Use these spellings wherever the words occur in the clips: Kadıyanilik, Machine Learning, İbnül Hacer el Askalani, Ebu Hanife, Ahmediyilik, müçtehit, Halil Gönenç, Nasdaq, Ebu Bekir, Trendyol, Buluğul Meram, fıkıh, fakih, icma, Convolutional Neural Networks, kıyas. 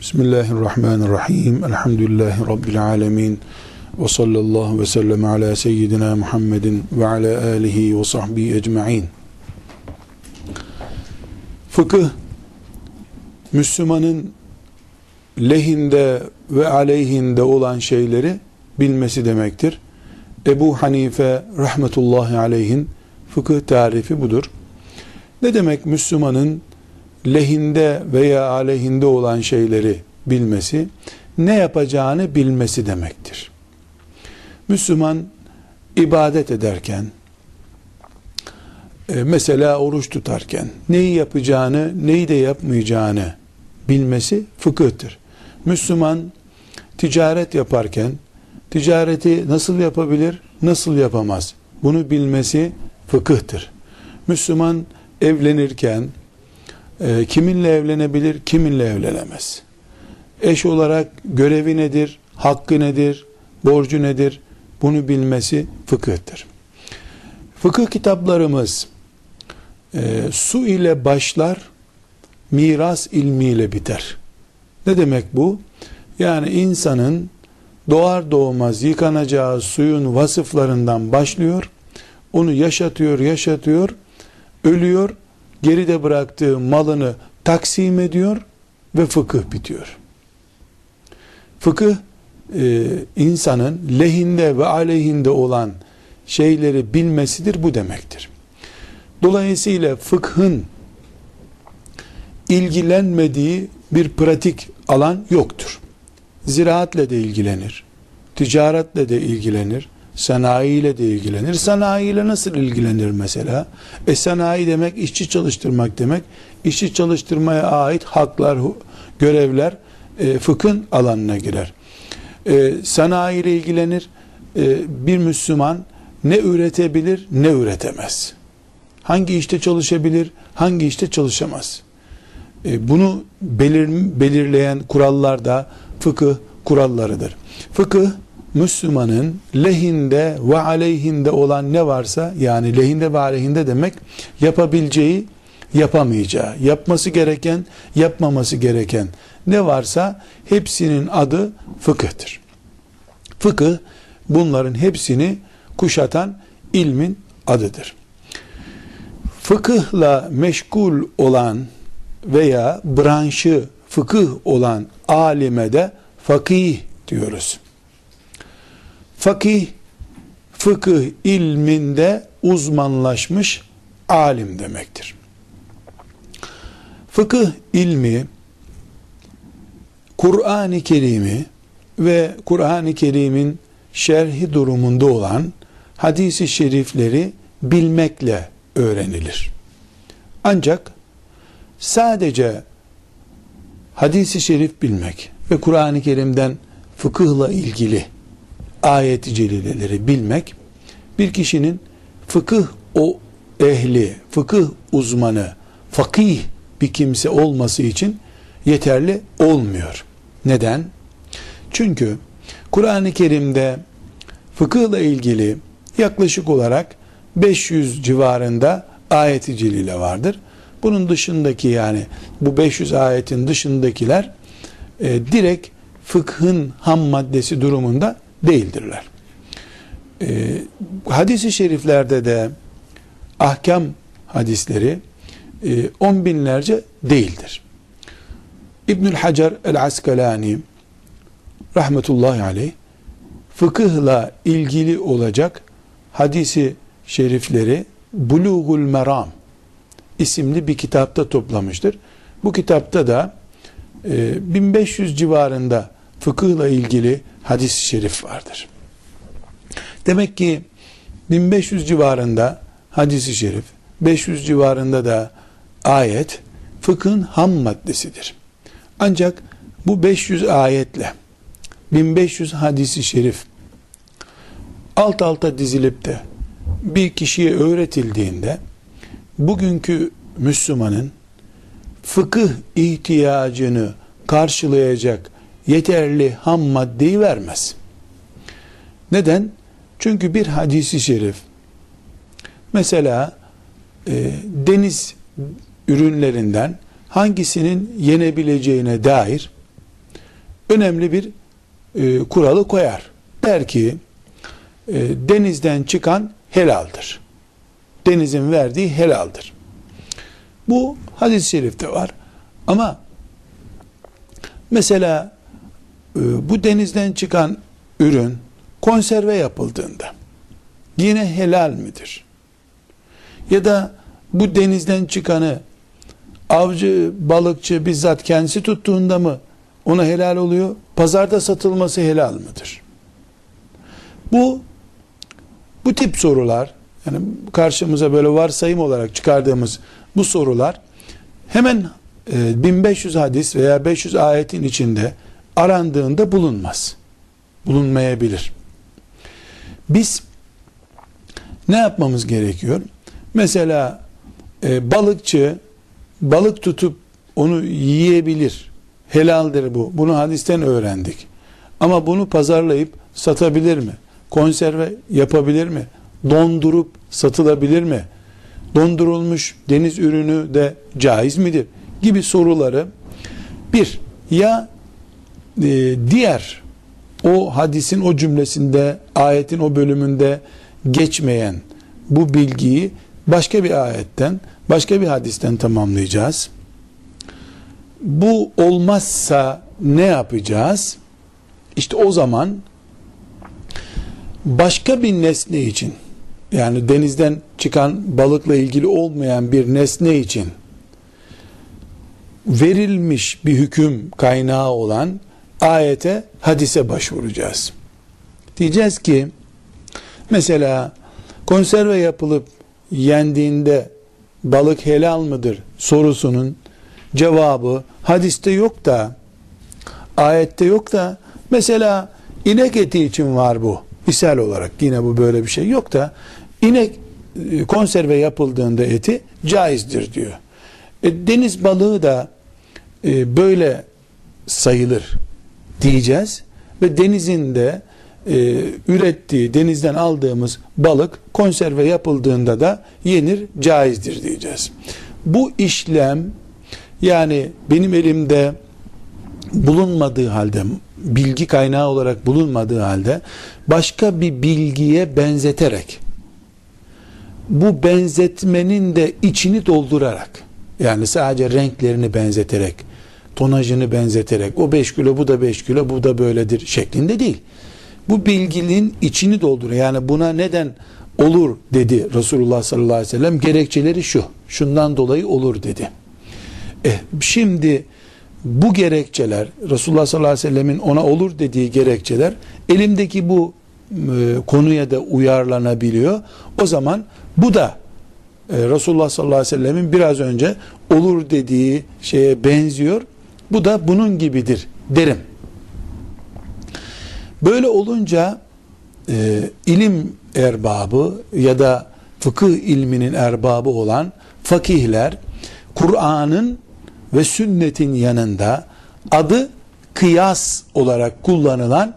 Bismillahirrahmanirrahim. Elhamdülillahi Rabbil alemin. Ve sallallahu ve sellem ala seyyidina Muhammedin ve ala alihi ve sahbihi ecma'in. Fıkıh, Müslümanın lehinde ve aleyhinde olan şeyleri bilmesi demektir. Ebu Hanife rahmetullahi aleyhin fıkıh tarifi budur. Ne demek Müslümanın lehinde veya aleyhinde olan şeyleri bilmesi? Ne yapacağını bilmesi demektir. Müslüman ibadet ederken, mesela oruç tutarken neyi yapacağını, neyi de yapmayacağını bilmesi fıkıhtır. Müslüman ticaret yaparken ticareti nasıl yapabilir, nasıl yapamaz, bunu bilmesi fıkıhtır. Müslüman evlenirken kiminle evlenebilir, kiminle evlenemez. Eş olarak görevi nedir, hakkı nedir, borcu nedir, bunu bilmesi fıkıhtır. Fıkıh kitaplarımız su ile başlar, miras ilmiyle biter. Ne demek bu? Yani insanın doğar doğmaz yıkanacağı suyun vasıflarından başlıyor, onu yaşatıyor, ölüyor, geride bıraktığı malını taksim ediyor ve fıkıh bitiyor. Fıkıh, insanın lehinde ve aleyhinde olan şeyleri bilmesidir, bu demektir. Dolayısıyla fıkhın ilgilenmediği bir pratik alan yoktur. Ziraatle de ilgilenir, ticaretle de ilgilenir, sanayiyle de ilgilenir. Sanayiyle nasıl ilgilenir mesela? Sanayi demek işçi çalıştırmak demek. İşçi çalıştırmaya ait haklar, görevler fıkhın alanına girer. Sanayiyle ilgilenir. Bir Müslüman ne üretebilir, ne üretemez. Hangi işte çalışabilir, hangi işte çalışamaz. Bunu belirleyen kurallar da fıkıh kurallarıdır. Fıkıh, Müslümanın lehinde ve aleyhinde olan ne varsa, yani lehinde ve aleyhinde demek yapabileceği, yapamayacağı, yapması gereken, yapmaması gereken ne varsa hepsinin adı fıkıhtır. Fıkıh bunların hepsini kuşatan ilmin adıdır. Fıkıhla meşgul olan veya branşı fıkıh olan alime de fakih diyoruz. Fakih, fıkıh ilminde uzmanlaşmış alim demektir. Fıkıh ilmi, Kur'an-ı Kerim'i ve Kur'an-ı Kerim'in şerhi durumunda olan hadis-i şerifleri bilmekle öğrenilir. Ancak sadece hadis-i şerif bilmek ve Kur'an-ı Kerim'den fıkıhla ilgili ayet-i celileleri bilmek, bir kişinin fıkıh ehli, fıkıh uzmanı, fakih bir kimse olması için yeterli olmuyor. Neden? Çünkü Kur'an-ı Kerim'de fıkıhla ilgili yaklaşık olarak 500 civarında ayet-i celile vardır. Bunun dışındaki, yani bu 500 ayetin dışındakiler direkt fıkhın ham maddesi durumunda değildirler. Hadis-i şeriflerde de ahkam hadisleri on binlerce değildir. İbnül Hacer el Askalani rahmetullahi aleyh fıkıhla ilgili olacak hadisi şerifleri Buluğul Meram isimli bir kitapta toplamıştır. Bu kitapta da 1500 civarında fıkıhla ilgili hadis-i şerif vardır. Demek ki 1500 civarında hadis-i şerif, 500 civarında da ayet fıkhın ham maddesidir. Ancak bu 500 ayetle 1500 hadis-i şerif alt alta dizilip de bir kişiye öğretildiğinde bugünkü Müslümanın fıkıh ihtiyacını karşılayacak yeterli ham maddeyi vermez. Neden? Çünkü bir hadis-i şerif mesela deniz ürünlerinden hangisinin yenebileceğine dair önemli bir kuralı koyar. Der ki denizden çıkan helaldir. Denizin verdiği helaldir. Bu hadis-i şerifte var. Ama mesela bu denizden çıkan ürün konserve yapıldığında yine helal midir? Ya da bu denizden çıkanı avcı, balıkçı bizzat kendisi tuttuğunda mı ona helal oluyor? Pazarda satılması helal mıdır? Bu tip sorular, yani karşımıza böyle varsayım olarak çıkardığımız bu sorular hemen 1500 hadis veya 500 ayetin içinde arandığında bulunmaz. Bulunmayabilir. Biz ne yapmamız gerekiyor? Mesela balıkçı balık tutup onu yiyebilir. Helaldir bu. Bunu hadisten öğrendik. Ama bunu pazarlayıp satabilir mi? Konserve yapabilir mi? Dondurup satılabilir mi? Dondurulmuş deniz ürünü de caiz midir? Gibi soruları bir, ya diğer o hadisin o cümlesinde, ayetin o bölümünde geçmeyen bu bilgiyi başka bir ayetten, başka bir hadisten tamamlayacağız. Bu olmazsa ne yapacağız? İşte o zaman başka bir nesne için, yani denizden çıkan balıkla ilgili olmayan bir nesne için verilmiş bir hüküm kaynağı olan ayete, hadise başvuracağız. Diyeceğiz ki mesela konserve yapılıp yendiğinde balık helal mıdır sorusunun cevabı hadiste yok da, ayette yok da, mesela inek eti için var bu. Misal olarak yine bu böyle bir şey yok da, inek konserve yapıldığında eti caizdir diyor. Deniz balığı da böyle sayılır diyeceğiz ve denizin de ürettiği, denizden aldığımız balık konserve yapıldığında da yenir, caizdir diyeceğiz. Bu işlem, yani benim elimde bulunmadığı halde, bilgi kaynağı olarak bulunmadığı halde başka bir bilgiye benzeterek, bu benzetmenin de içini doldurarak, yani sadece renklerini benzeterek, tonajını benzeterek, o 5 kilo, bu da 5 kilo, bu da böyledir şeklinde değil. Bu bilginin içini dolduruyor. Yani buna neden olur dedi Resulullah sallallahu aleyhi ve sellem. Gerekçeleri şu, şundan dolayı olur dedi. Şimdi bu gerekçeler, Resulullah sallallahu aleyhi ve sellemin ona olur dediği gerekçeler, elimdeki bu konuya da uyarlanabiliyor. O zaman bu da Resulullah sallallahu aleyhi ve sellemin biraz önce olur dediği şeye benziyor. Bu da bunun gibidir derim. Böyle olunca ilim erbabı ya da fıkıh ilminin erbabı olan fakihler, Kur'an'ın ve sünnetin yanında adı kıyas olarak kullanılan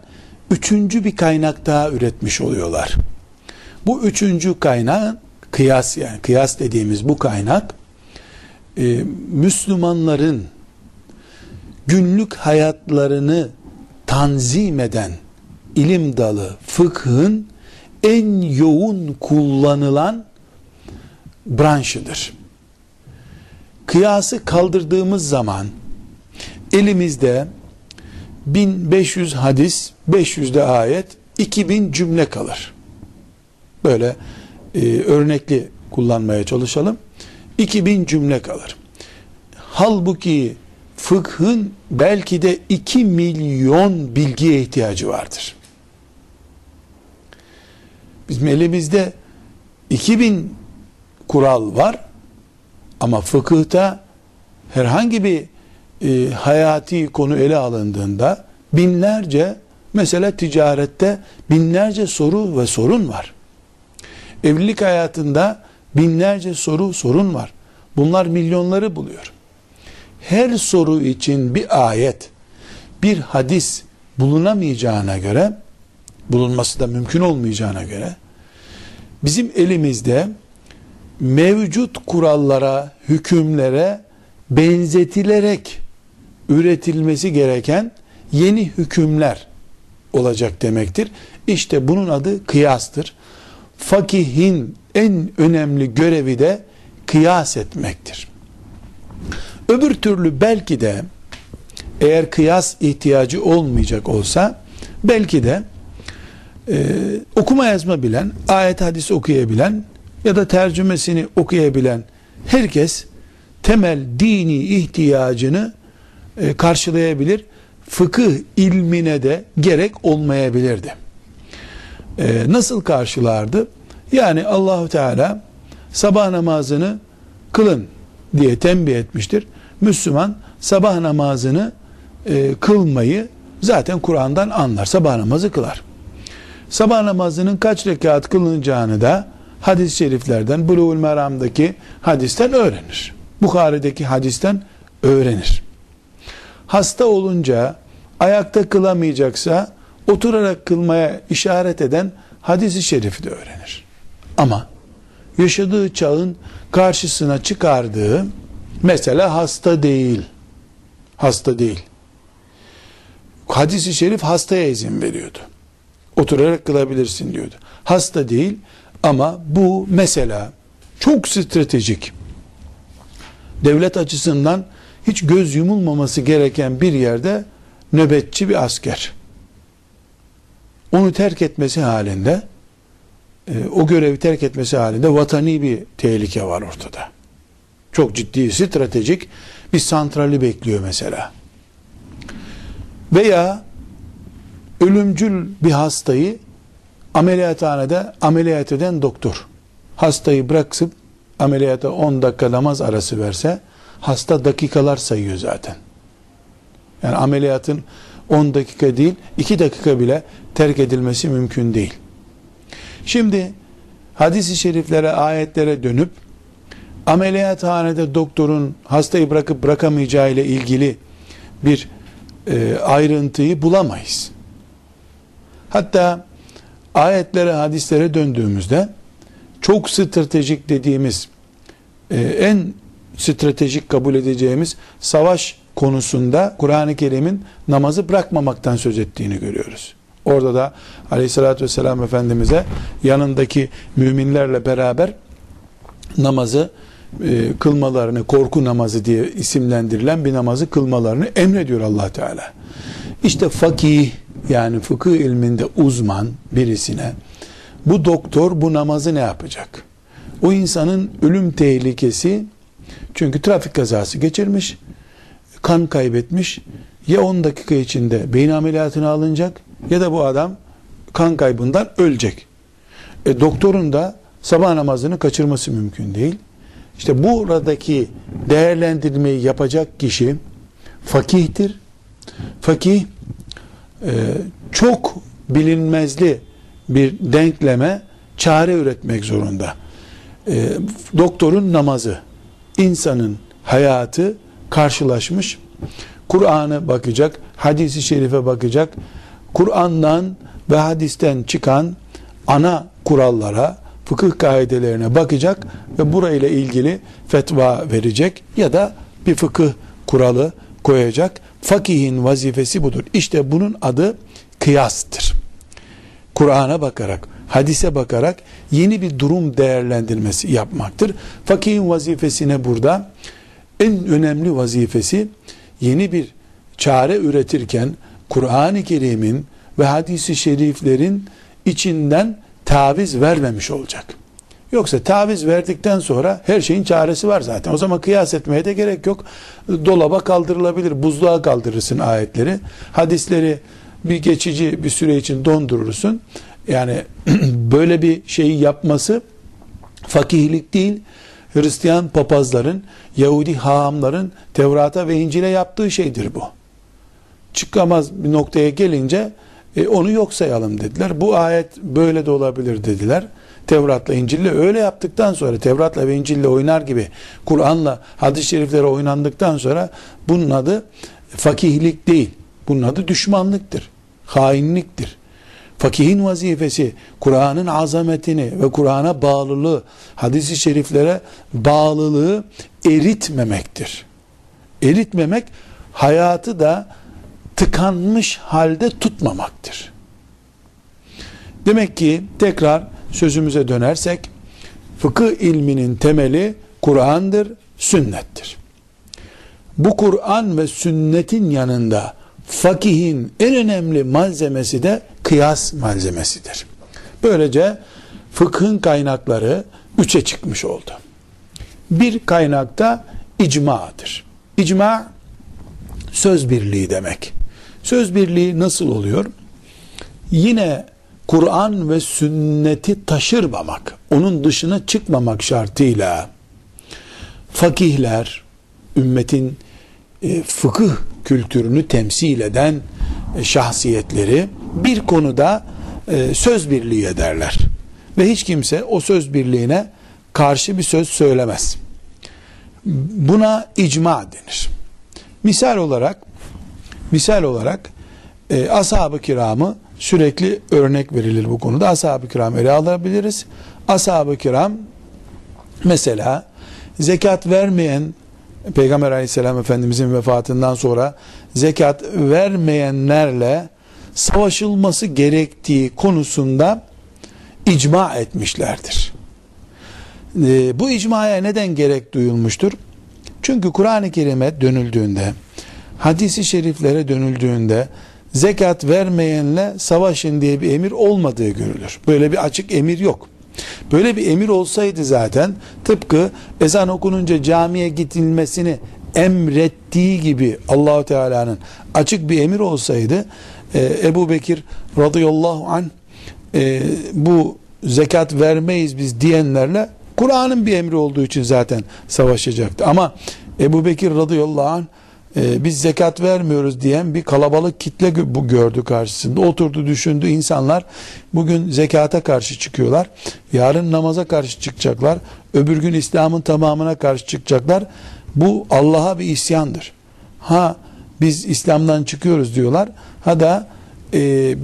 üçüncü bir kaynak daha üretmiş oluyorlar. Bu üçüncü kaynak kıyas, yani kıyas dediğimiz bu kaynak Müslümanların günlük hayatlarını tanzim eden ilim dalı fıkhın en yoğun kullanılan branşıdır. Kıyası kaldırdığımız zaman elimizde 1500 hadis, 500 de ayet, 2000 cümle kalır. Böyle örnekli kullanmaya çalışalım. 2000 cümle kalır. Halbuki fıkhın belki de 2 milyon bilgiye ihtiyacı vardır. Bizim elimizde 2000 kural var ama fıkıhta herhangi bir hayati konu ele alındığında binlerce, mesela ticarette binlerce soru ve sorun var. Evlilik hayatında binlerce soru, sorun var. Bunlar milyonları buluyor. Her soru için bir ayet, bir hadis bulunamayacağına göre, bulunması da mümkün olmayacağına göre, bizim elimizde mevcut kurallara, hükümlere benzetilerek üretilmesi gereken yeni hükümler olacak demektir. İşte bunun adı kıyastır. Fakihin en önemli görevi de kıyas etmektir. Öbür türlü belki de eğer kıyas ihtiyacı olmayacak olsa belki de okuma yazma bilen, ayet hadisi okuyabilen ya da tercümesini okuyabilen herkes temel dini ihtiyacını karşılayabilir. Fıkıh ilmine de gerek olmayabilirdi. Nasıl karşılardı? Yani Allahu Teala sabah namazını kılın diye tembih etmiştir. Müslüman sabah namazını kılmayı zaten Kur'an'dan anlar. Sabah namazı kılar. Sabah namazının kaç rekat kılınacağını da hadis-i şeriflerden, Buluğul Meram'daki hadisten öğrenir. Bukhari'deki hadisten öğrenir. Hasta olunca ayakta kılamayacaksa oturarak kılmaya işaret eden hadis-i şerifi de öğrenir. Ama yaşadığı çağın karşısına çıkardığı, mesela hasta değil. Hadis-i şerif hastaya izin veriyordu. Oturarak kılabilirsin diyordu. Hasta değil ama bu mesela çok stratejik, devlet açısından hiç göz yumulmaması gereken bir yerde nöbetçi bir asker. Onu terk etmesi halinde, o görevi terk etmesi halinde vatani bir tehlike var ortada. Çok ciddi, stratejik bir santrali bekliyor mesela. Veya ölümcül bir hastayı ameliyathanede ameliyat eden doktor. Hastayı bıraksıp ameliyata 10 dakika namaz arası verse, hasta dakikalar sayıyor zaten. Yani ameliyatın 10 dakika değil, 2 dakika bile terk edilmesi mümkün değil. Şimdi hadis-i şeriflere, ayetlere dönüp ameliyathanede doktorun hastayı bırakıp bırakamayacağı ile ilgili bir ayrıntıyı bulamayız. Hatta ayetlere, hadislere döndüğümüzde çok stratejik dediğimiz, en stratejik kabul edeceğimiz savaş konusunda Kur'an-ı Kerim'in namazı bırakmamaktan söz ettiğini görüyoruz. Orada da Aleyhisselatü Vesselam Efendimiz'e yanındaki müminlerle beraber namazı kılmalarını, korku namazı diye isimlendirilen bir namazı kılmalarını emrediyor Allah Teala. İşte fakih, yani fıkıh ilminde uzman birisine bu doktor bu namazı ne yapacak? O insanın ölüm tehlikesi, çünkü trafik kazası geçirmiş, kan kaybetmiş, ya 10 dakika içinde beyin ameliyatını alınacak ya da bu adam kan kaybından ölecek. Doktorun da sabah namazını kaçırması mümkün değil. İşte buradaki değerlendirmeyi yapacak kişi fakihtir. Fakih çok bilinmezli bir denkleme çare üretmek zorunda. Doktorun namazı, insanın hayatı karşılaşmış. Kur'an'a bakacak, hadis-i şerife bakacak. Kur'an'dan ve hadisten çıkan ana kurallara, fıkıh kaidelerine bakacak ve burayla ilgili fetva verecek ya da bir fıkıh kuralı koyacak. Fakihin vazifesi budur. İşte bunun adı kıyastır. Kur'an'a bakarak, hadise bakarak yeni bir durum değerlendirmesi yapmaktır. Fakihin vazifesine burada en önemli vazifesi, yeni bir çare üretirken Kur'an-ı Kerim'in ve hadis-i şeriflerin içinden taviz vermemiş olacak. Yoksa taviz verdikten sonra her şeyin çaresi var zaten. O zaman kıyas etmeye de gerek yok. Dolaba kaldırılabilir, buzluğa kaldırırsın ayetleri. Hadisleri bir geçici bir süre için dondurursun. Yani böyle bir şeyi yapması fakihlik değil. Hristiyan papazların, Yahudi hahamların Tevrat'a ve İncil'e yaptığı şeydir bu. Çıkamaz bir noktaya gelince onu yok sayalım dediler. Bu ayet böyle de olabilir dediler. Tevrat'la İncil'le öyle yaptıktan sonra, Tevrat'la ve İncil'le oynar gibi Kur'an'la hadis-i şeriflere oynandıktan sonra bunun adı fakihlik değil. Bunun adı düşmanlıktır, hainliktir. Fakihin vazifesi Kur'an'ın azametini ve Kur'an'a bağlılığı, hadis-i şeriflere bağlılığı eritmemektir. Eritmemek hayatı da tıkanmış halde tutmamaktır. Demek ki tekrar sözümüze dönersek, fıkıh ilminin temeli Kur'an'dır, sünnettir. Bu Kur'an ve sünnetin yanında fakihin en önemli malzemesi de kıyas malzemesidir. Böylece fıkhın kaynakları 3'e çıkmış oldu. Bir kaynakta icmadır. İcma söz birliği demek. Söz birliği nasıl oluyor? Yine Kur'an ve sünneti taşırmamak, onun dışına çıkmamak şartıyla fakihler, ümmetin fıkıh kültürünü temsil eden şahsiyetleri bir konuda söz birliği ederler. Ve hiç kimse o söz birliğine karşı bir söz söylemez. Buna icma denir. Misal olarak ashab-ı kiramı sürekli örnek verilir bu konuda. Ashab-ı kiram ele alabiliriz. Ashab-ı kiram mesela zekat vermeyen, Peygamber aleyhisselam efendimizin vefatından sonra zekat vermeyenlerle savaşılması gerektiği konusunda icma etmişlerdir. Bu icmaya neden gerek duyulmuştur? Çünkü Kur'an-ı Kerim'e dönüldüğünde, hadis-i şeriflere dönüldüğünde zekat vermeyenle savaşın diye bir emir olmadığı görülür. Böyle bir açık emir yok. Böyle bir emir olsaydı zaten tıpkı ezan okununca camiye gidilmesini emrettiği gibi Allah-u Teala'nın açık bir emir olsaydı Ebu Bekir radıyallahu anh bu zekat vermeyiz biz diyenlerle Kur'an'ın bir emri olduğu için zaten savaşacaktı. Ama Ebu Bekir radıyallahu anh biz zekat vermiyoruz diyen bir kalabalık kitle gördü karşısında. Oturdu, düşündü. İnsanlar bugün zekata karşı çıkıyorlar. Yarın namaza karşı çıkacaklar. Öbür gün İslam'ın tamamına karşı çıkacaklar. Bu Allah'a bir isyandır. Ha biz İslam'dan çıkıyoruz diyorlar. Ha da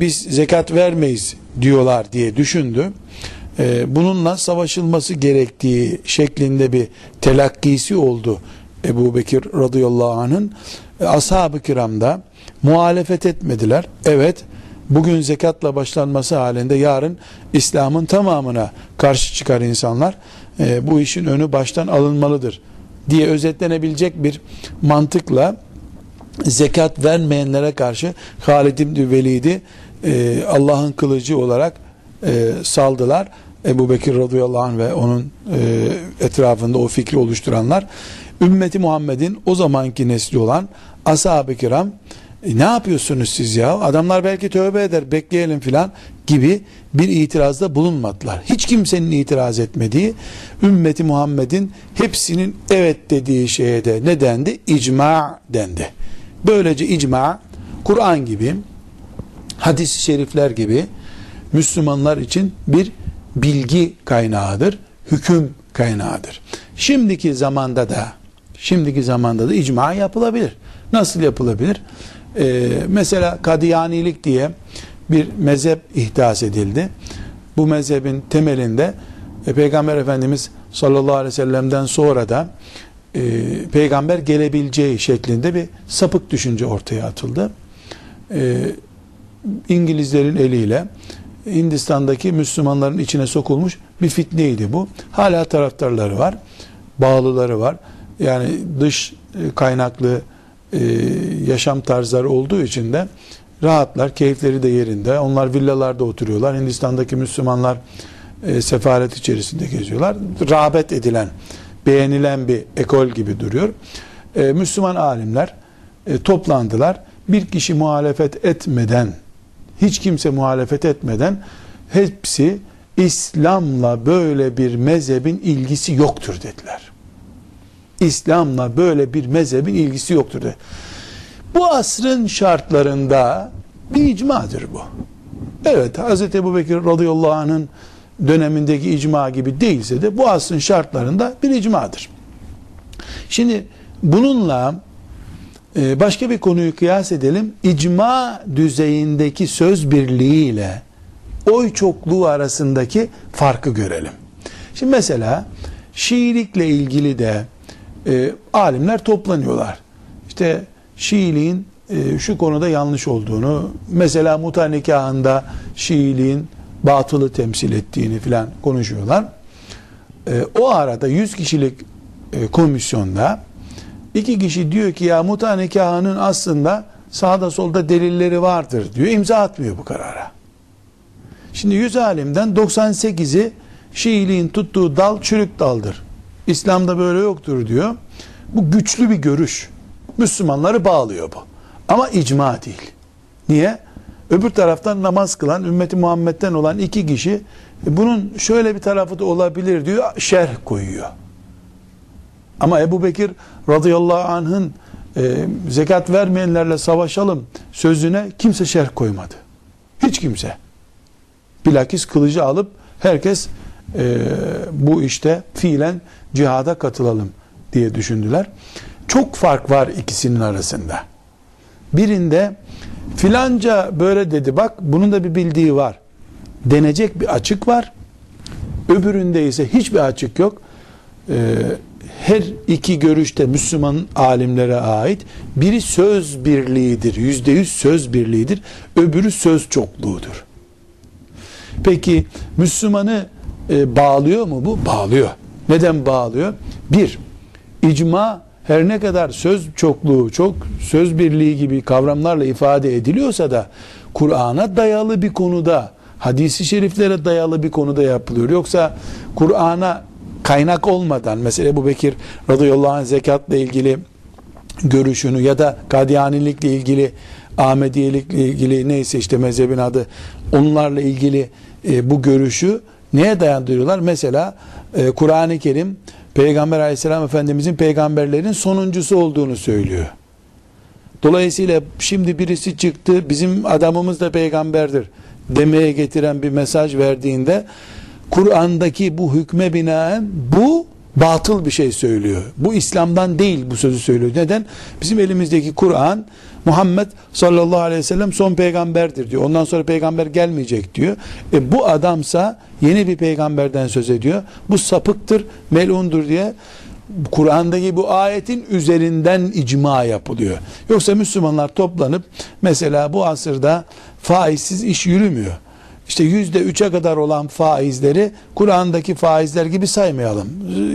biz zekat vermeyiz diyorlar diye düşündü. Bununla savaşılması gerektiği şeklinde bir telakkisi oldu Ebu Bekir radıyallahu anh'ın. Ashab-ı kiramda muhalefet etmediler. Evet, bugün zekatla başlanması halinde yarın İslam'ın tamamına karşı çıkar insanlar. Bu işin önü baştan alınmalıdır diye özetlenebilecek bir mantıkla zekat vermeyenlere karşı Halid ibn Velid'i Allah'ın kılıcı olarak saldılar. Ebu Bekir radıyallahu anh ve onun etrafında o fikri oluşturanlar. Ümmeti Muhammed'in o zamanki nesli olan ashab-ı kiram ne yapıyorsunuz siz ya? Adamlar belki tövbe eder, bekleyelim filan gibi bir itirazda bulunmadılar. Hiç kimsenin itiraz etmediği, ümmeti Muhammed'in hepsinin evet dediği şeye de ne dendi? İcma dendi. Böylece icma, Kur'an gibi, hadis-i şerifler gibi Müslümanlar için bir bilgi kaynağıdır, hüküm kaynağıdır. Şimdiki zamanda da icma yapılabilir. Nasıl yapılabilir? Mesela Kadıyanilik diye bir mezhep ihdas edildi. Bu mezhebin temelinde Peygamber Efendimiz sallallahu aleyhi ve sellem'den sonra da peygamber gelebileceği şeklinde bir sapık düşünce ortaya atıldı. İngilizlerin eliyle Hindistan'daki Müslümanların içine sokulmuş bir fitneydi bu. Hala taraftarları var, bağlıları var. Yani dış kaynaklı yaşam tarzları olduğu için de rahatlar, keyifleri de yerinde. Onlar villalarda oturuyorlar. Hindistan'daki Müslümanlar sefaret içerisinde geziyorlar. Rağbet edilen, beğenilen bir ekol gibi duruyor. Müslüman alimler toplandılar. Bir kişi muhalefet etmeden, hiç kimse muhalefet etmeden hepsi İslam'la böyle bir mezhebin ilgisi yoktur dediler. İslam'la böyle bir mezhebin ilgisi yoktur dedi. Bu asrın şartlarında bir icmadır bu. Evet, Hz. Ebu Bekir radıyallahu anh'ın dönemindeki icma gibi değilse de bu asrın şartlarında bir icmadır. Şimdi bununla başka bir konuyu kıyas edelim. İcma düzeyindeki söz birliğiyle oy çokluğu arasındaki farkı görelim. Şimdi mesela Şiilikle ilgili de alimler toplanıyorlar. İşte Şiiliğin şu konuda yanlış olduğunu, mesela muta nikahında Şiiliğin batılı temsil ettiğini filan konuşuyorlar. O arada 100 kişilik komisyonda 2 kişi diyor ki ya muta nikahının aslında sağda solda delilleri vardır diyor. İmza atmıyor bu karara. Şimdi 100 alimden 98'i Şiiliğin tuttuğu dal çürük daldır, İslam'da böyle yoktur diyor. Bu güçlü bir görüş. Müslümanları bağlıyor bu. Ama icma değil. Niye? Öbür taraftan namaz kılan, ümmeti Muhammed'den olan 2 kişi bunun şöyle bir tarafı da olabilir diyor, şerh koyuyor. Ama Ebu Bekir radıyallahu anh'ın zekat vermeyenlerle savaşalım sözüne kimse şerh koymadı. Hiç kimse. Bilakis kılıcı alıp herkes bu işte fiilen cihada katılalım diye düşündüler. Çok fark var ikisinin arasında. Birinde filanca böyle dedi, bak bunun da bir bildiği var denecek bir açık var. Öbüründe ise hiçbir açık yok. Her iki görüşte Müslüman alimlere ait. Biri söz birliğidir, %100 söz birliğidir. Öbürü söz çokluğudur. Peki Müslümanı bağlıyor mu bu? Bağlıyor. Neden bağlıyor? Bir, icma her ne kadar söz çokluğu, çok söz birliği gibi kavramlarla ifade ediliyorsa da Kur'an'a dayalı bir konuda, hadisi şeriflere dayalı bir konuda yapılıyor. Yoksa Kur'an'a kaynak olmadan, mesela Ebu Bekir radıyallahu anh zekatla ilgili görüşünü ya da Kadıyanilikle ilgili, Ahmediyilikle ilgili, neyse işte mezhebin adı, onlarla ilgili bu görüşü neye dayandırıyorlar? Mesela Kur'an-ı Kerim Peygamber Aleyhisselam Efendimizin peygamberlerin sonuncusu olduğunu söylüyor. Dolayısıyla şimdi birisi çıktı, bizim adamımız da peygamberdir demeye getiren bir mesaj verdiğinde Kur'an'daki bu hükme binaen bu batıl bir şey söylüyor. Bu İslam'dan değil bu sözü söylüyor. Neden? Bizim elimizdeki Kur'an Muhammed sallallahu aleyhi ve sellem son peygamberdir diyor. Ondan sonra peygamber gelmeyecek diyor. Bu adamsa yeni bir peygamberden söz ediyor. Bu sapıktır, melundur diye Kur'an'daki bu ayetin üzerinden icma yapılıyor. Yoksa Müslümanlar toplanıp mesela bu asırda faizsiz iş yürümüyor. İşte %3'e kadar olan faizleri Kur'an'daki faizler gibi saymayalım.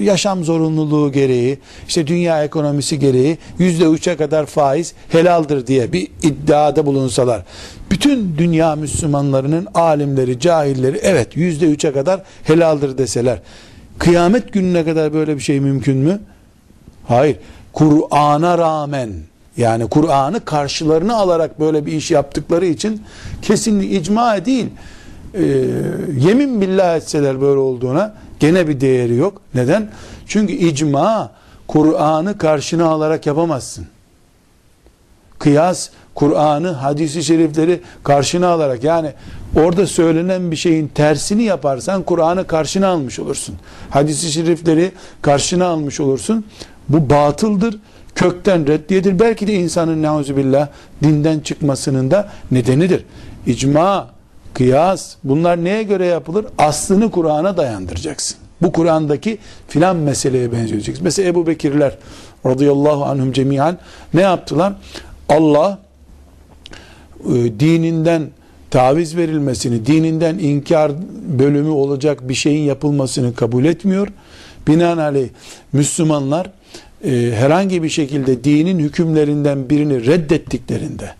Yaşam zorunluluğu gereği, işte dünya ekonomisi gereği %3'e kadar faiz helaldir diye bir iddiada bulunsalar, bütün dünya Müslümanlarının alimleri, cahilleri evet %3'e kadar helaldir deseler, kıyamet gününe kadar böyle bir şey mümkün mü? Hayır. Kur'an'a rağmen, yani Kur'an'ı karşılarına alarak böyle bir iş yaptıkları için kesinlikle icma değil. Yemin billah etseler böyle olduğuna gene bir değeri yok. Neden? Çünkü icma Kur'an'ı karşına alarak yapamazsın. Kıyas Kur'an'ı, hadisi şerifleri karşına alarak, yani orada söylenen bir şeyin tersini yaparsan Kur'an'ı karşına almış olursun. Hadisi şerifleri karşına almış olursun. Bu batıldır. Kökten reddiyedir. Belki de insanın neuzübillah dinden çıkmasının da nedenidir. İcma, kıyas, bunlar neye göre yapılır? Aslını Kur'an'a dayandıracaksın. Bu Kur'an'daki filan meseleye benzeyeceksin. Mesela Ebu Bekirler radıyallahu anhum cemiyen ne yaptılar? Allah dininden taviz verilmesini, dininden inkar bölümü olacak bir şeyin yapılmasını kabul etmiyor. Binaenaleyh Müslümanlar herhangi bir şekilde dinin hükümlerinden birini reddettiklerinde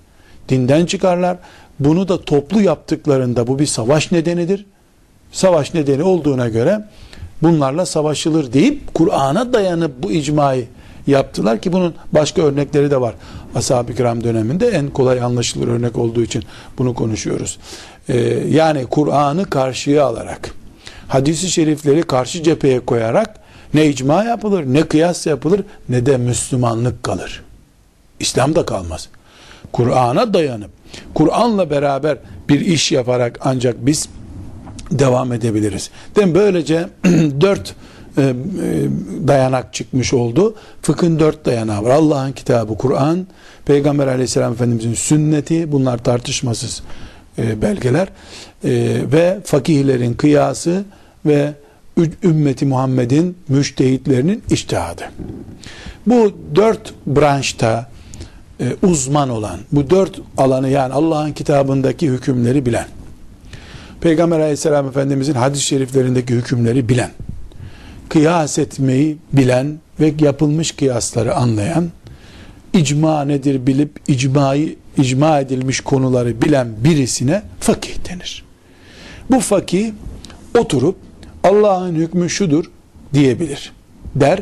dinden çıkarlar. Bunu da toplu yaptıklarında bu bir savaş nedenidir. Savaş nedeni olduğuna göre bunlarla savaşılır deyip Kur'an'a dayanıp bu icmayı yaptılar ki bunun başka örnekleri de var. Ashab-ı kiram döneminde en kolay anlaşılır örnek olduğu için bunu konuşuyoruz. Yani Kur'an'ı karşıya alarak, hadisi şerifleri karşı cepheye koyarak ne icma yapılır, ne kıyas yapılır, ne de Müslümanlık kalır. İslam da kalmaz. Kur'an'a dayanıp, Kur'an'la beraber bir iş yaparak ancak biz devam edebiliriz. Böylece 4 dayanak çıkmış oldu. Fıkhın 4 dayanağı var. Allah'ın kitabı Kur'an, Peygamber Aleyhisselam Efendimizin sünneti, bunlar tartışmasız belgeler ve fakihlerin kıyası ve ümmeti Muhammed'in müştehitlerinin içtihadı. Bu 4 branşta uzman olan, bu dört alanı yani Allah'ın kitabındaki hükümleri bilen, Peygamber Aleyhisselam Efendimizin hadis-i şeriflerindeki hükümleri bilen, kıyas etmeyi bilen ve yapılmış kıyasları anlayan, icma nedir bilip icma edilmiş konuları bilen birisine fakih denir. Bu fakih oturup Allah'ın hükmü şudur diyebilir, der.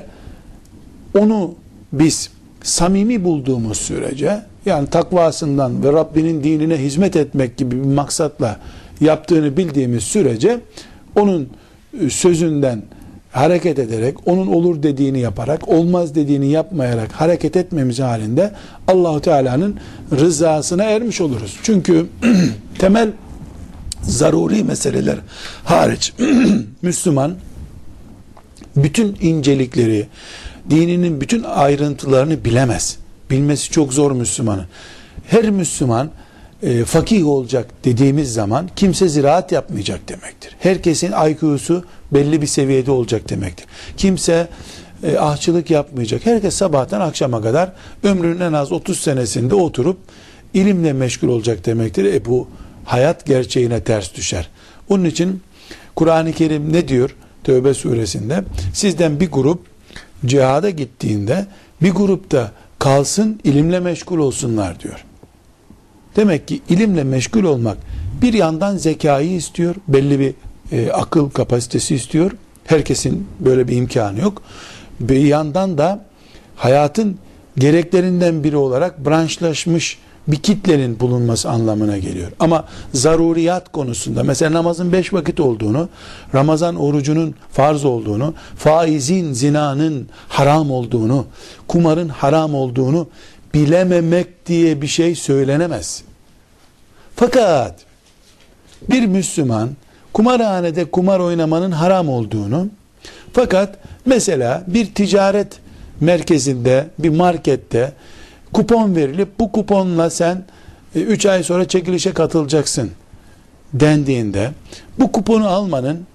Onu biz samimi bulduğumuz sürece, yani takvasından ve Rabbinin dinine hizmet etmek gibi bir maksatla yaptığını bildiğimiz sürece, onun sözünden hareket ederek, onun olur dediğini yaparak, olmaz dediğini yapmayarak hareket etmemiz halinde Allah-u Teala'nın rızasına ermiş oluruz. Çünkü temel zaruri meseleler hariç Müslüman bütün incelikleri, dininin bütün ayrıntılarını bilemez. Bilmesi çok zor Müslümanın. Her Müslüman fakih olacak dediğimiz zaman kimse ziraat yapmayacak demektir. Herkesin IQ'su belli bir seviyede olacak demektir. Kimse ahçılık yapmayacak. Herkes sabahtan akşama kadar ömrünün en az 30 senesinde oturup ilimle meşgul olacak demektir. Bu hayat gerçeğine ters düşer. Onun için Kur'an-ı Kerim ne diyor? Tevbe suresinde sizden bir grup cihada gittiğinde bir grupta kalsın, ilimle meşgul olsunlar diyor. Demek ki ilimle meşgul olmak bir yandan zekayı istiyor, belli bir akıl kapasitesi istiyor. Herkesin böyle bir imkanı yok. Bir yandan da hayatın gereklerinden biri olarak branşlaşmış bir kitlenin bulunması anlamına geliyor. Ama zaruriyat konusunda, mesela namazın 5 vakit olduğunu, Ramazan orucunun farz olduğunu, faizin, zinanın haram olduğunu, kumarın haram olduğunu bilememek diye bir şey söylenemez. Fakat bir Müslüman kumarhanede kumar oynamanın haram olduğunu, fakat mesela bir ticaret merkezinde, bir markette kupon verilip bu kuponla sen 3 ay sonra çekilişe katılacaksın dendiğinde, bu kuponu almanın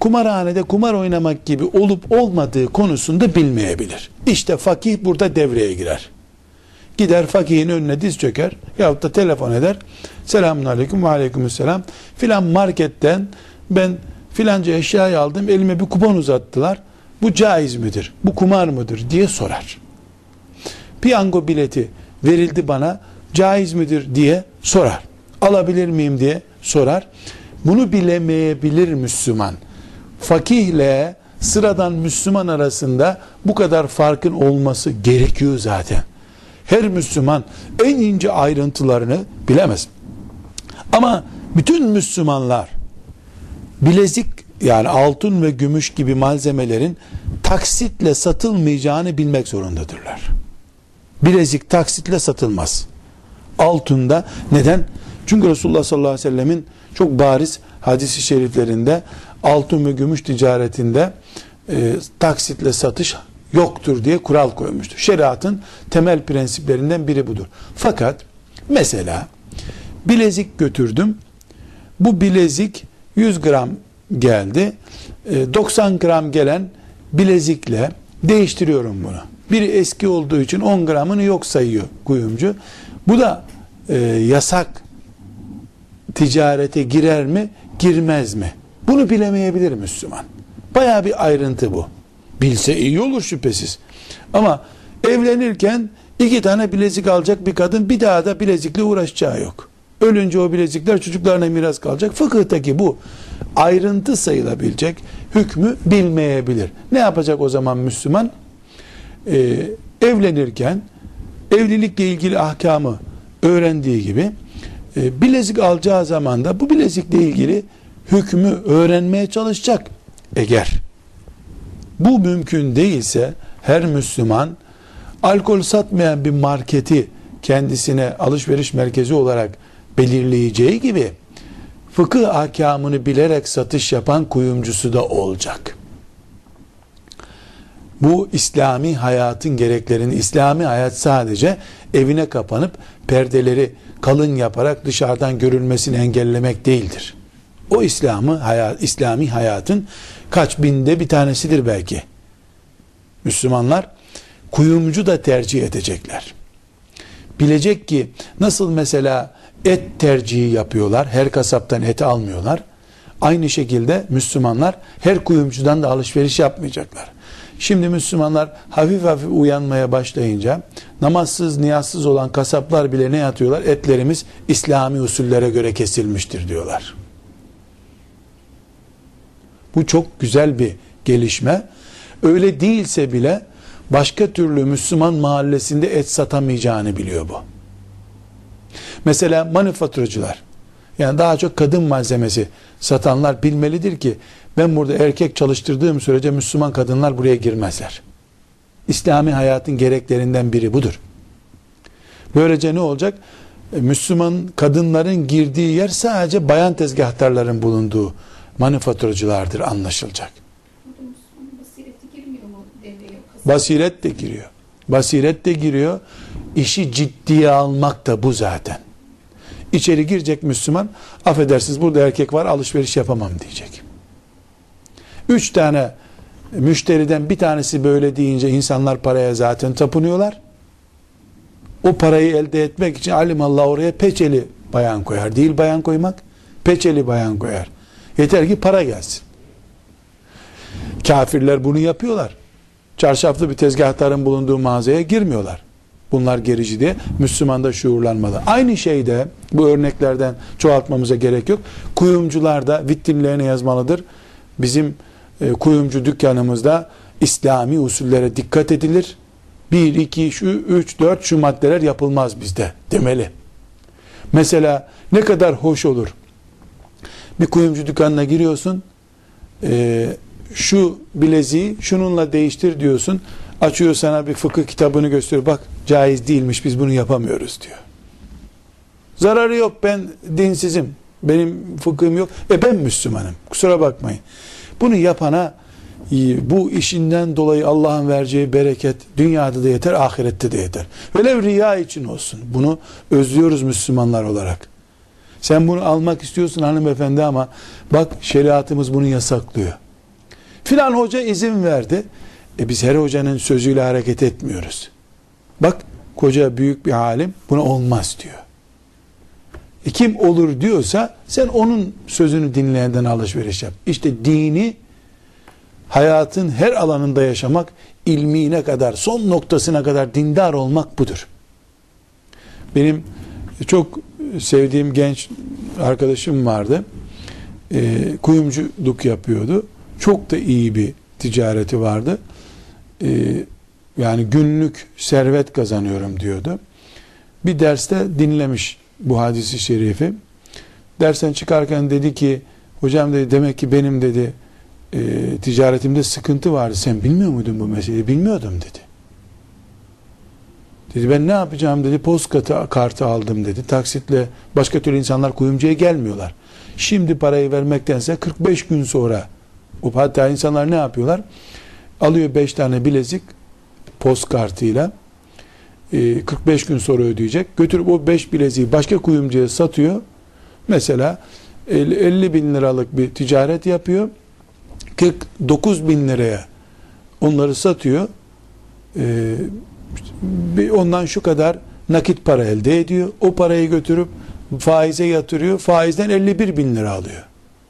kumarhanede kumar oynamak gibi olup olmadığı konusunda bilmeyebilir. İşte fakih burada devreye girer. Gider fakihin önüne diz çöker yahut da telefon eder. Selamünaleyküm ve aleykümselam. Filan marketten ben filanca eşyayı aldım, elime bir kupon uzattılar. Bu caiz midir? Bu kumar mıdır diye sorar. Piyango bileti verildi bana, caiz midir diye sorar. Alabilir miyim diye sorar. Bunu bilemeyebilir Müslüman. Fakihle sıradan Müslüman arasında bu kadar farkın olması gerekiyor zaten. Her Müslüman en ince ayrıntılarını bilemez. Ama bütün Müslümanlar bilezik, yani altın ve gümüş gibi malzemelerin taksitle satılmayacağını bilmek zorundadırlar. Bilezik taksitle satılmaz. Altında neden? Çünkü Resulullah sallallahu aleyhi ve sellemin çok bariz hadis-i şeriflerinde altın ve gümüş ticaretinde taksitle satış yoktur diye kural koymuştur. Şeriatın temel prensiplerinden biri budur. Fakat mesela bilezik götürdüm. Bu bilezik 100 gram geldi. 90 gram gelen bilezikle değiştiriyorum bunu. Biri eski olduğu için 10 gramını yok sayıyor kuyumcu. Bu da yasak ticarete girer mi, girmez mi? Bunu bilemeyebilir Müslüman. Bayağı bir ayrıntı bu. Bilse iyi olur şüphesiz. Ama evlenirken 2 tane bilezik alacak bir kadın, bir daha da bilezikle uğraşacağı yok. Ölünce o bilezikler çocuklarına miras kalacak. Fıkıhtaki bu ayrıntı sayılabilecek hükmü bilmeyebilir. Ne yapacak o zaman Müslüman? Evlenirken evlilikle ilgili ahkamı öğrendiği gibi bilezik alacağı zaman da bu bilezikle ilgili hükmü öğrenmeye çalışacak. Eğer bu mümkün değilse her Müslüman alkol satmayan bir marketi kendisine alışveriş merkezi olarak belirleyeceği gibi fıkıh ahkamını bilerek satış yapan kuyumcusu da olacak. Bu İslami hayatın gereklerini, İslami hayat sadece evine kapanıp perdeleri kalın yaparak dışarıdan görülmesini engellemek değildir. O İslami hayatın kaç binde bir tanesidir belki. Müslümanlar kuyumcu da tercih edecekler. bilecek ki nasıl mesela et tercihi yapıyorlar, her kasaptan eti almıyorlar. Aynı şekilde Müslümanlar her kuyumcudan da alışveriş yapmayacaklar. Şimdi Müslümanlar hafif hafif uyanmaya başlayınca namazsız, niyazsız olan kasaplar bile ne yapıyorlar? Etlerimiz İslami usullere göre kesilmiştir diyorlar. Bu çok güzel bir gelişme. Öyle değilse bile başka türlü Müslüman mahallesinde et satamayacağını biliyor bu. Mesela manifaturacılar, yani daha çok kadın malzemesi satanlar bilmelidir ki ben burada erkek çalıştırdığım sürece Müslüman kadınlar buraya girmezler. İslami hayatın gereklerinden biri budur. Böylece ne olacak? Müslüman kadınların girdiği yer sadece bayan tezgahtarların bulunduğu manifaturacılardır anlaşılacak. Basiret de giriyor. Basiret de giriyor. İşi ciddiye almak da bu zaten. İçeri girecek Müslüman, affedersiniz burada erkek var, alışveriş yapamam diyecek. 3 tane müşteriden bir tanesi böyle deyince insanlar paraya zaten tapınıyorlar. O parayı elde etmek için alimallah oraya peçeli bayan koyar. Değil bayan koymak, peçeli bayan koyar. Yeter ki para gelsin. Kafirler bunu yapıyorlar. Çarşaflı bir tezgahtarın bulunduğu mağazaya girmiyorlar. Bunlar gerici diye Müslüman da şuurlanmalı. Aynı şeyde bu örneklerden çoğaltmamıza gerek yok. Kuyumcular da vitrinlerine yazmalıdır. Bizim kuyumcu dükkanımızda İslami usullere dikkat edilir. 1, 2, şu 3, 4 şu maddeler yapılmaz bizde demeli. Mesela ne kadar hoş olur. Bir kuyumcu dükkanına giriyorsun. Şu bileziği şununla değiştir diyorsun. Açıyor sana bir fıkıh kitabını gösteriyor. Bak caiz değilmiş, biz bunu yapamıyoruz diyor. Zararı yok, ben dinsizim. Benim fıkhım yok. Ben Müslümanım. Kusura bakmayın. Bunu yapana bu işinden dolayı Allah'ın vereceği bereket dünyada da yeter, ahirette de yeter. Öyle riya için olsun. Bunu özlüyoruz Müslümanlar olarak. Sen bunu almak istiyorsun hanımefendi ama bak şeriatımız bunu yasaklıyor. Filan hoca izin verdi. Biz her hocanın sözüyle hareket etmiyoruz. Bak koca büyük bir alim buna olmaz diyor. Kim olur diyorsa sen onun sözünü dinleyenden alışveriş yap. İşte dini hayatın her alanında yaşamak, ilmine kadar, son noktasına kadar dindar olmak budur. Benim çok sevdiğim genç arkadaşım vardı. Kuyumculuk yapıyordu. Çok da iyi bir ticareti vardı. Yani günlük servet kazanıyorum diyordu. Bir derste dinlemiş bu hadisi şerifi. Dersten çıkarken dedi ki, hocam dedi, demek ki benim dedi ticaretimde sıkıntı vardı. Sen bilmiyor muydun bu meseleyi? Bilmiyordum dedi. Dedi ben ne yapacağım dedi. Post kartı aldım dedi. Taksitle, başka türlü insanlar kuyumcuya gelmiyorlar. Şimdi parayı vermektense 45 gün sonra. Hatta insanlar ne yapıyorlar? Alıyor 5 tane bilezik post kartıyla, 45 gün sonra ödeyecek. Götürüp o 5 bileziği başka kuyumcuya satıyor. Mesela 50 bin liralık bir ticaret yapıyor. 49 bin liraya onları satıyor. Ondan şu kadar nakit para elde ediyor. O parayı götürüp faize yatırıyor. Faizden 51 bin lira alıyor.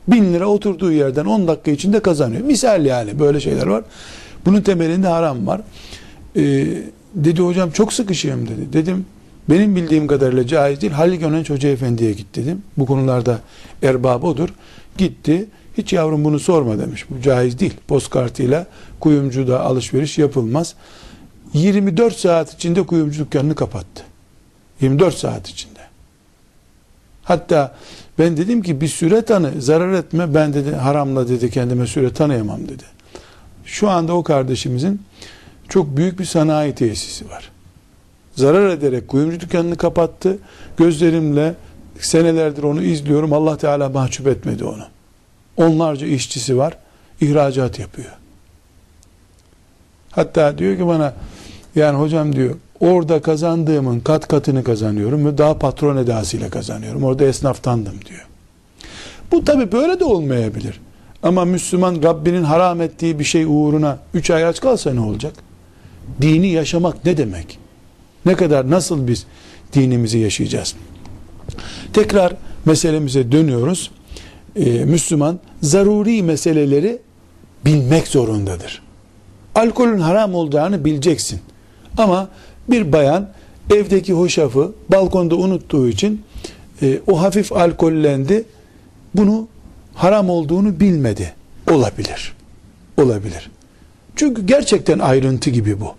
1000 lira oturduğu yerden 10 dakika içinde kazanıyor. Misal yani böyle şeyler var. Bunun temelinde haram var. Dedi hocam çok sıkışığım dedi. Dedim benim bildiğim kadarıyla caiz değil. Halil Gönenç Hoca Efendi'ye git dedim. Bu konularda erbabı odur. Gitti. Hiç yavrum bunu sorma demiş. Bu caiz değil. Post kartıyla kuyumcuda alışveriş yapılmaz. 24 saat içinde kuyumcu dükkanını kapattı. 24 saat içinde. Hatta ben dedim ki bir süre tanı, zarar etme. Ben dedi haramla dedi kendime süre tanıyamam dedi. Şu anda o kardeşimizin çok büyük bir sanayi tesisi var. Zarar ederek kuyumcu dükkanını kapattı. Gözlerimle senelerdir onu izliyorum. Allah Teala mahcup etmedi onu. Onlarca işçisi var. İhracat yapıyor. Hatta diyor ki bana, yani hocam diyor, orada kazandığımın kat katını kazanıyorum ve daha patron edasıyla kazanıyorum. Orada esnaftandım diyor. Bu tabi böyle de olmayabilir. Ama Müslüman Rabbinin haram ettiği bir şey uğruna 3 ay aç kalsa ne olacak? Dini yaşamak ne demek? Ne kadar, nasıl biz dinimizi yaşayacağız. Tekrar meselemize dönüyoruz. Müslüman zaruri meseleleri bilmek zorundadır. Alkolün haram olduğunu bileceksin. Ama bir bayan evdeki hoşafı balkonda unuttuğu için o hafif alkollendi. Bunu haram olduğunu bilmedi. Olabilir. Olabilir. Çünkü gerçekten ayrıntı gibi bu.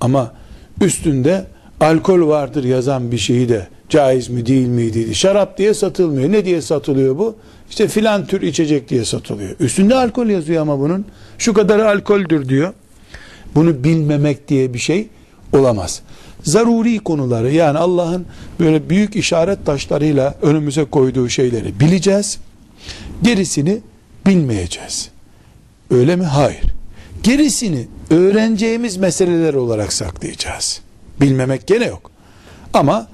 Ama üstünde alkol vardır yazan bir şeyi de caiz mi değil miydi? Şarap diye satılmıyor. Ne diye satılıyor bu? İşte filan tür içecek diye satılıyor. Üstünde alkol yazıyor ama bunun. Şu kadar alkoldür diyor. Bunu bilmemek diye bir şey olamaz. Zaruri konuları, yani Allah'ın böyle büyük işaret taşlarıyla önümüze koyduğu şeyleri bileceğiz. Gerisini bilmeyeceğiz. Öyle mi? Hayır. Gerisini öğreneceğimiz meseleler olarak saklayacağız. Bilmemek gene yok. Ama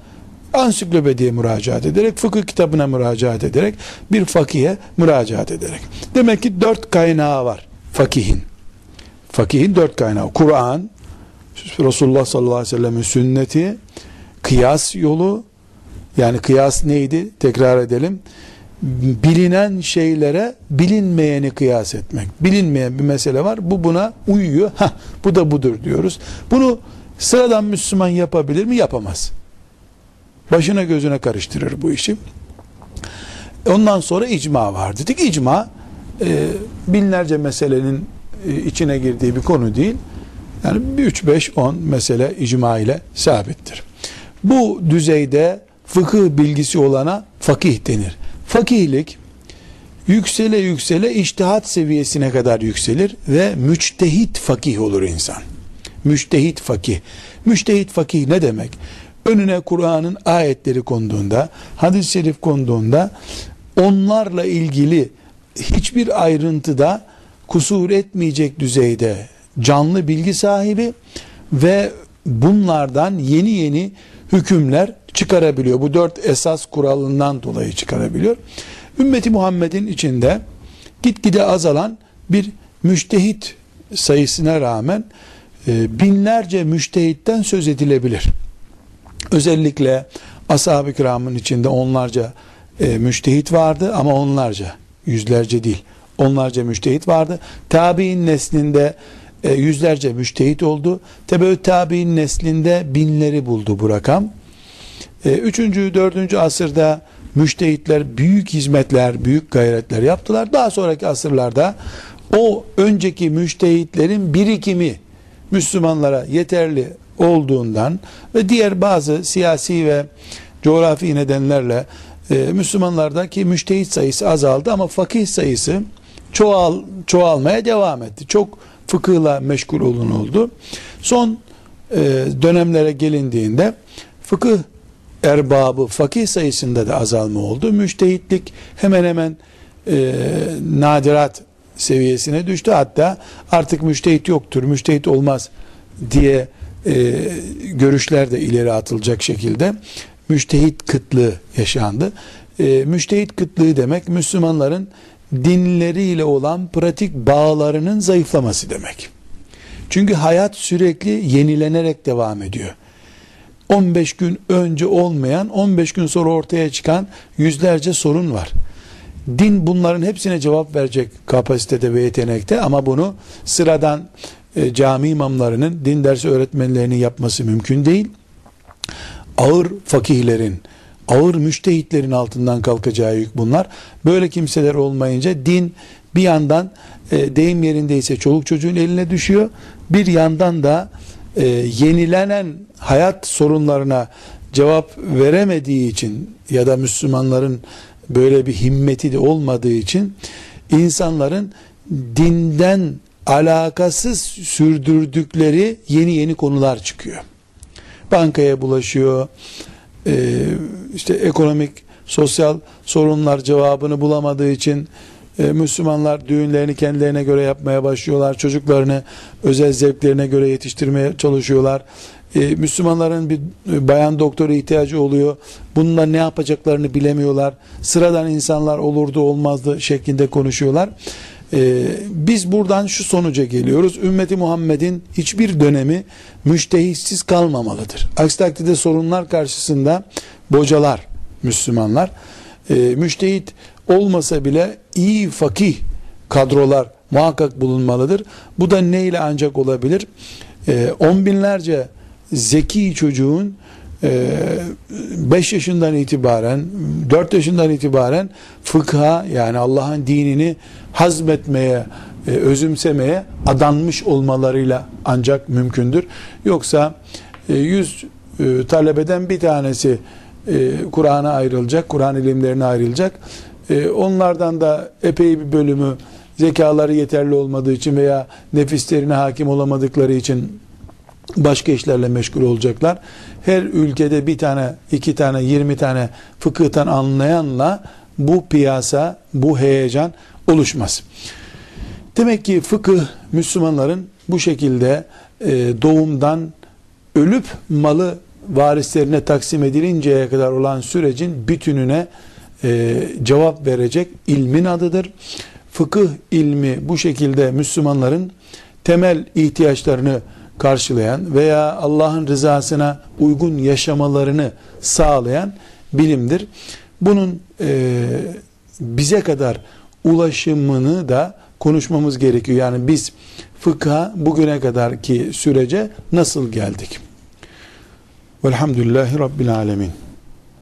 ansiklopediye müracaat ederek, fıkıh kitabına müracaat ederek, bir fakihe müracaat ederek. Demek ki 4 kaynağı var fakihin. Fakihin 4 kaynağı: Kur'an, Resulullah sallallahu aleyhi ve sellem'in sünneti, kıyas yolu. Yani kıyas neydi? Tekrar edelim. Bilinen şeylere bilinmeyeni kıyas etmek. Bilinmeyen bir mesele var. Bu buna uyuyor. Hah, bu da budur diyoruz. Bunu sıradan Müslüman yapabilir mi? Yapamaz. Başına gözüne karıştırır bu işi. Ondan sonra icma var dedik. İcma binlerce meselenin içine girdiği bir konu değil. Yani 3-5-10 mesele icma ile sabittir. Bu düzeyde fıkıh bilgisi olana fakih denir. Fakihlik yüksele yüksele içtihat seviyesine kadar yükselir ve müçtehit fakih olur insan. Müçtehit fakih. Müçtehit fakih ne demek? Önüne Kur'an'ın ayetleri konduğunda, hadis-i şerif konduğunda onlarla ilgili hiçbir ayrıntıda kusur etmeyecek düzeyde canlı bilgi sahibi ve bunlardan yeni yeni hükümler çıkarabiliyor. Bu 4 esas kuralından dolayı çıkarabiliyor. Ümmeti Muhammed'in içinde gitgide azalan bir müçtehit sayısına rağmen binlerce müçtehitten söz edilebilir. Özellikle ashab-ı kiramın içinde onlarca müçtehit vardı, ama onlarca, yüzlerce değil, onlarca müçtehit vardı. Tabi'in neslinde yüzlerce müçtehit oldu. Tebe-i tabi'in neslinde binleri buldu bu rakam. 3. 4. asırda müçtehitler büyük hizmetler, büyük gayretler yaptılar. Daha sonraki asırlarda o önceki müçtehitlerin birikimi Müslümanlara yeterli olduğundan ve diğer bazı siyasi ve coğrafi nedenlerle Müslümanlardaki müçtehit sayısı azaldı, ama fakih sayısı çoğalmaya devam etti. Çok fıkıhla meşgul olunuldu. Son dönemlere gelindiğinde fıkıh erbabı, fakih sayısında da azalma oldu. Müçtehitlik hemen hemen nadirat seviyesine düştü. Hatta artık müçtehit yoktur, müçtehit olmaz diye görüşler de ileri atılacak şekilde müçtehit kıtlığı yaşandı. Müçtehit kıtlığı demek, Müslümanların dinleriyle olan pratik bağlarının zayıflaması demek. Çünkü hayat sürekli yenilenerek devam ediyor. 15 gün önce olmayan, 15 gün sonra ortaya çıkan yüzlerce sorun var. Din bunların hepsine cevap verecek kapasitede ve yetenekte, ama bunu sıradan cami imamlarının, din dersi öğretmenlerinin yapması mümkün değil. Ağır fakihlerin, ağır müçtehitlerin altından kalkacağı yük bunlar. Böyle kimseler olmayınca din bir yandan deyim yerindeyse çoluk çocuğun eline düşüyor. Bir yandan da yenilenen hayat sorunlarına cevap veremediği için ya da Müslümanların böyle bir himmeti de olmadığı için insanların dinden alakasız sürdürdükleri yeni yeni konular çıkıyor. Bankaya bulaşıyor, işte ekonomik, sosyal sorunlar cevabını bulamadığı için Müslümanlar düğünlerini kendilerine göre yapmaya başlıyorlar. Çocuklarını özel zevklerine göre yetiştirmeye çalışıyorlar. Müslümanların bir bayan doktora ihtiyacı oluyor. Bununla ne yapacaklarını bilemiyorlar. Sıradan insanlar olurdu olmazdı şeklinde konuşuyorlar. Biz buradan şu sonuca geliyoruz. Ümmeti Muhammed'in hiçbir dönemi müştehitsiz kalmamalıdır. Aksi takdirde sorunlar karşısında bocalar Müslümanlar. Müştehit olmasa bile iyi fakih kadrolar muhakkak bulunmalıdır. Bu da neyle ancak olabilir? On binlerce zeki çocuğun 5 yaşından itibaren 4 yaşından itibaren fıkha, yani Allah'ın dinini hazmetmeye, özümsemeye adanmış olmalarıyla ancak mümkündür. Yoksa 100 talebeden bir tanesi Kur'an'a ayrılacak, Kur'an ilimlerine ayrılacak. Onlardan da epey bir bölümü zekaları yeterli olmadığı için veya nefislerine hakim olamadıkları için başka işlerle meşgul olacaklar. Her ülkede bir tane, 2 tane, 20 tane fıkıhtan anlayanla bu piyasa, bu heyecan oluşmaz. Demek ki fıkıh Müslümanların bu şekilde doğumdan ölüp malı varislerine taksim edilinceye kadar olan sürecin bütününe cevap verecek ilmin adıdır. Fıkıh ilmi bu şekilde Müslümanların temel ihtiyaçlarını karşılayan veya Allah'ın rızasına uygun yaşamalarını sağlayan bilimdir. Bunun bize kadar ulaşımını da konuşmamız gerekiyor. Yani biz fıkha bugüne kadarki sürece nasıl geldik? Velhamdülillahi Rabbil Alemin.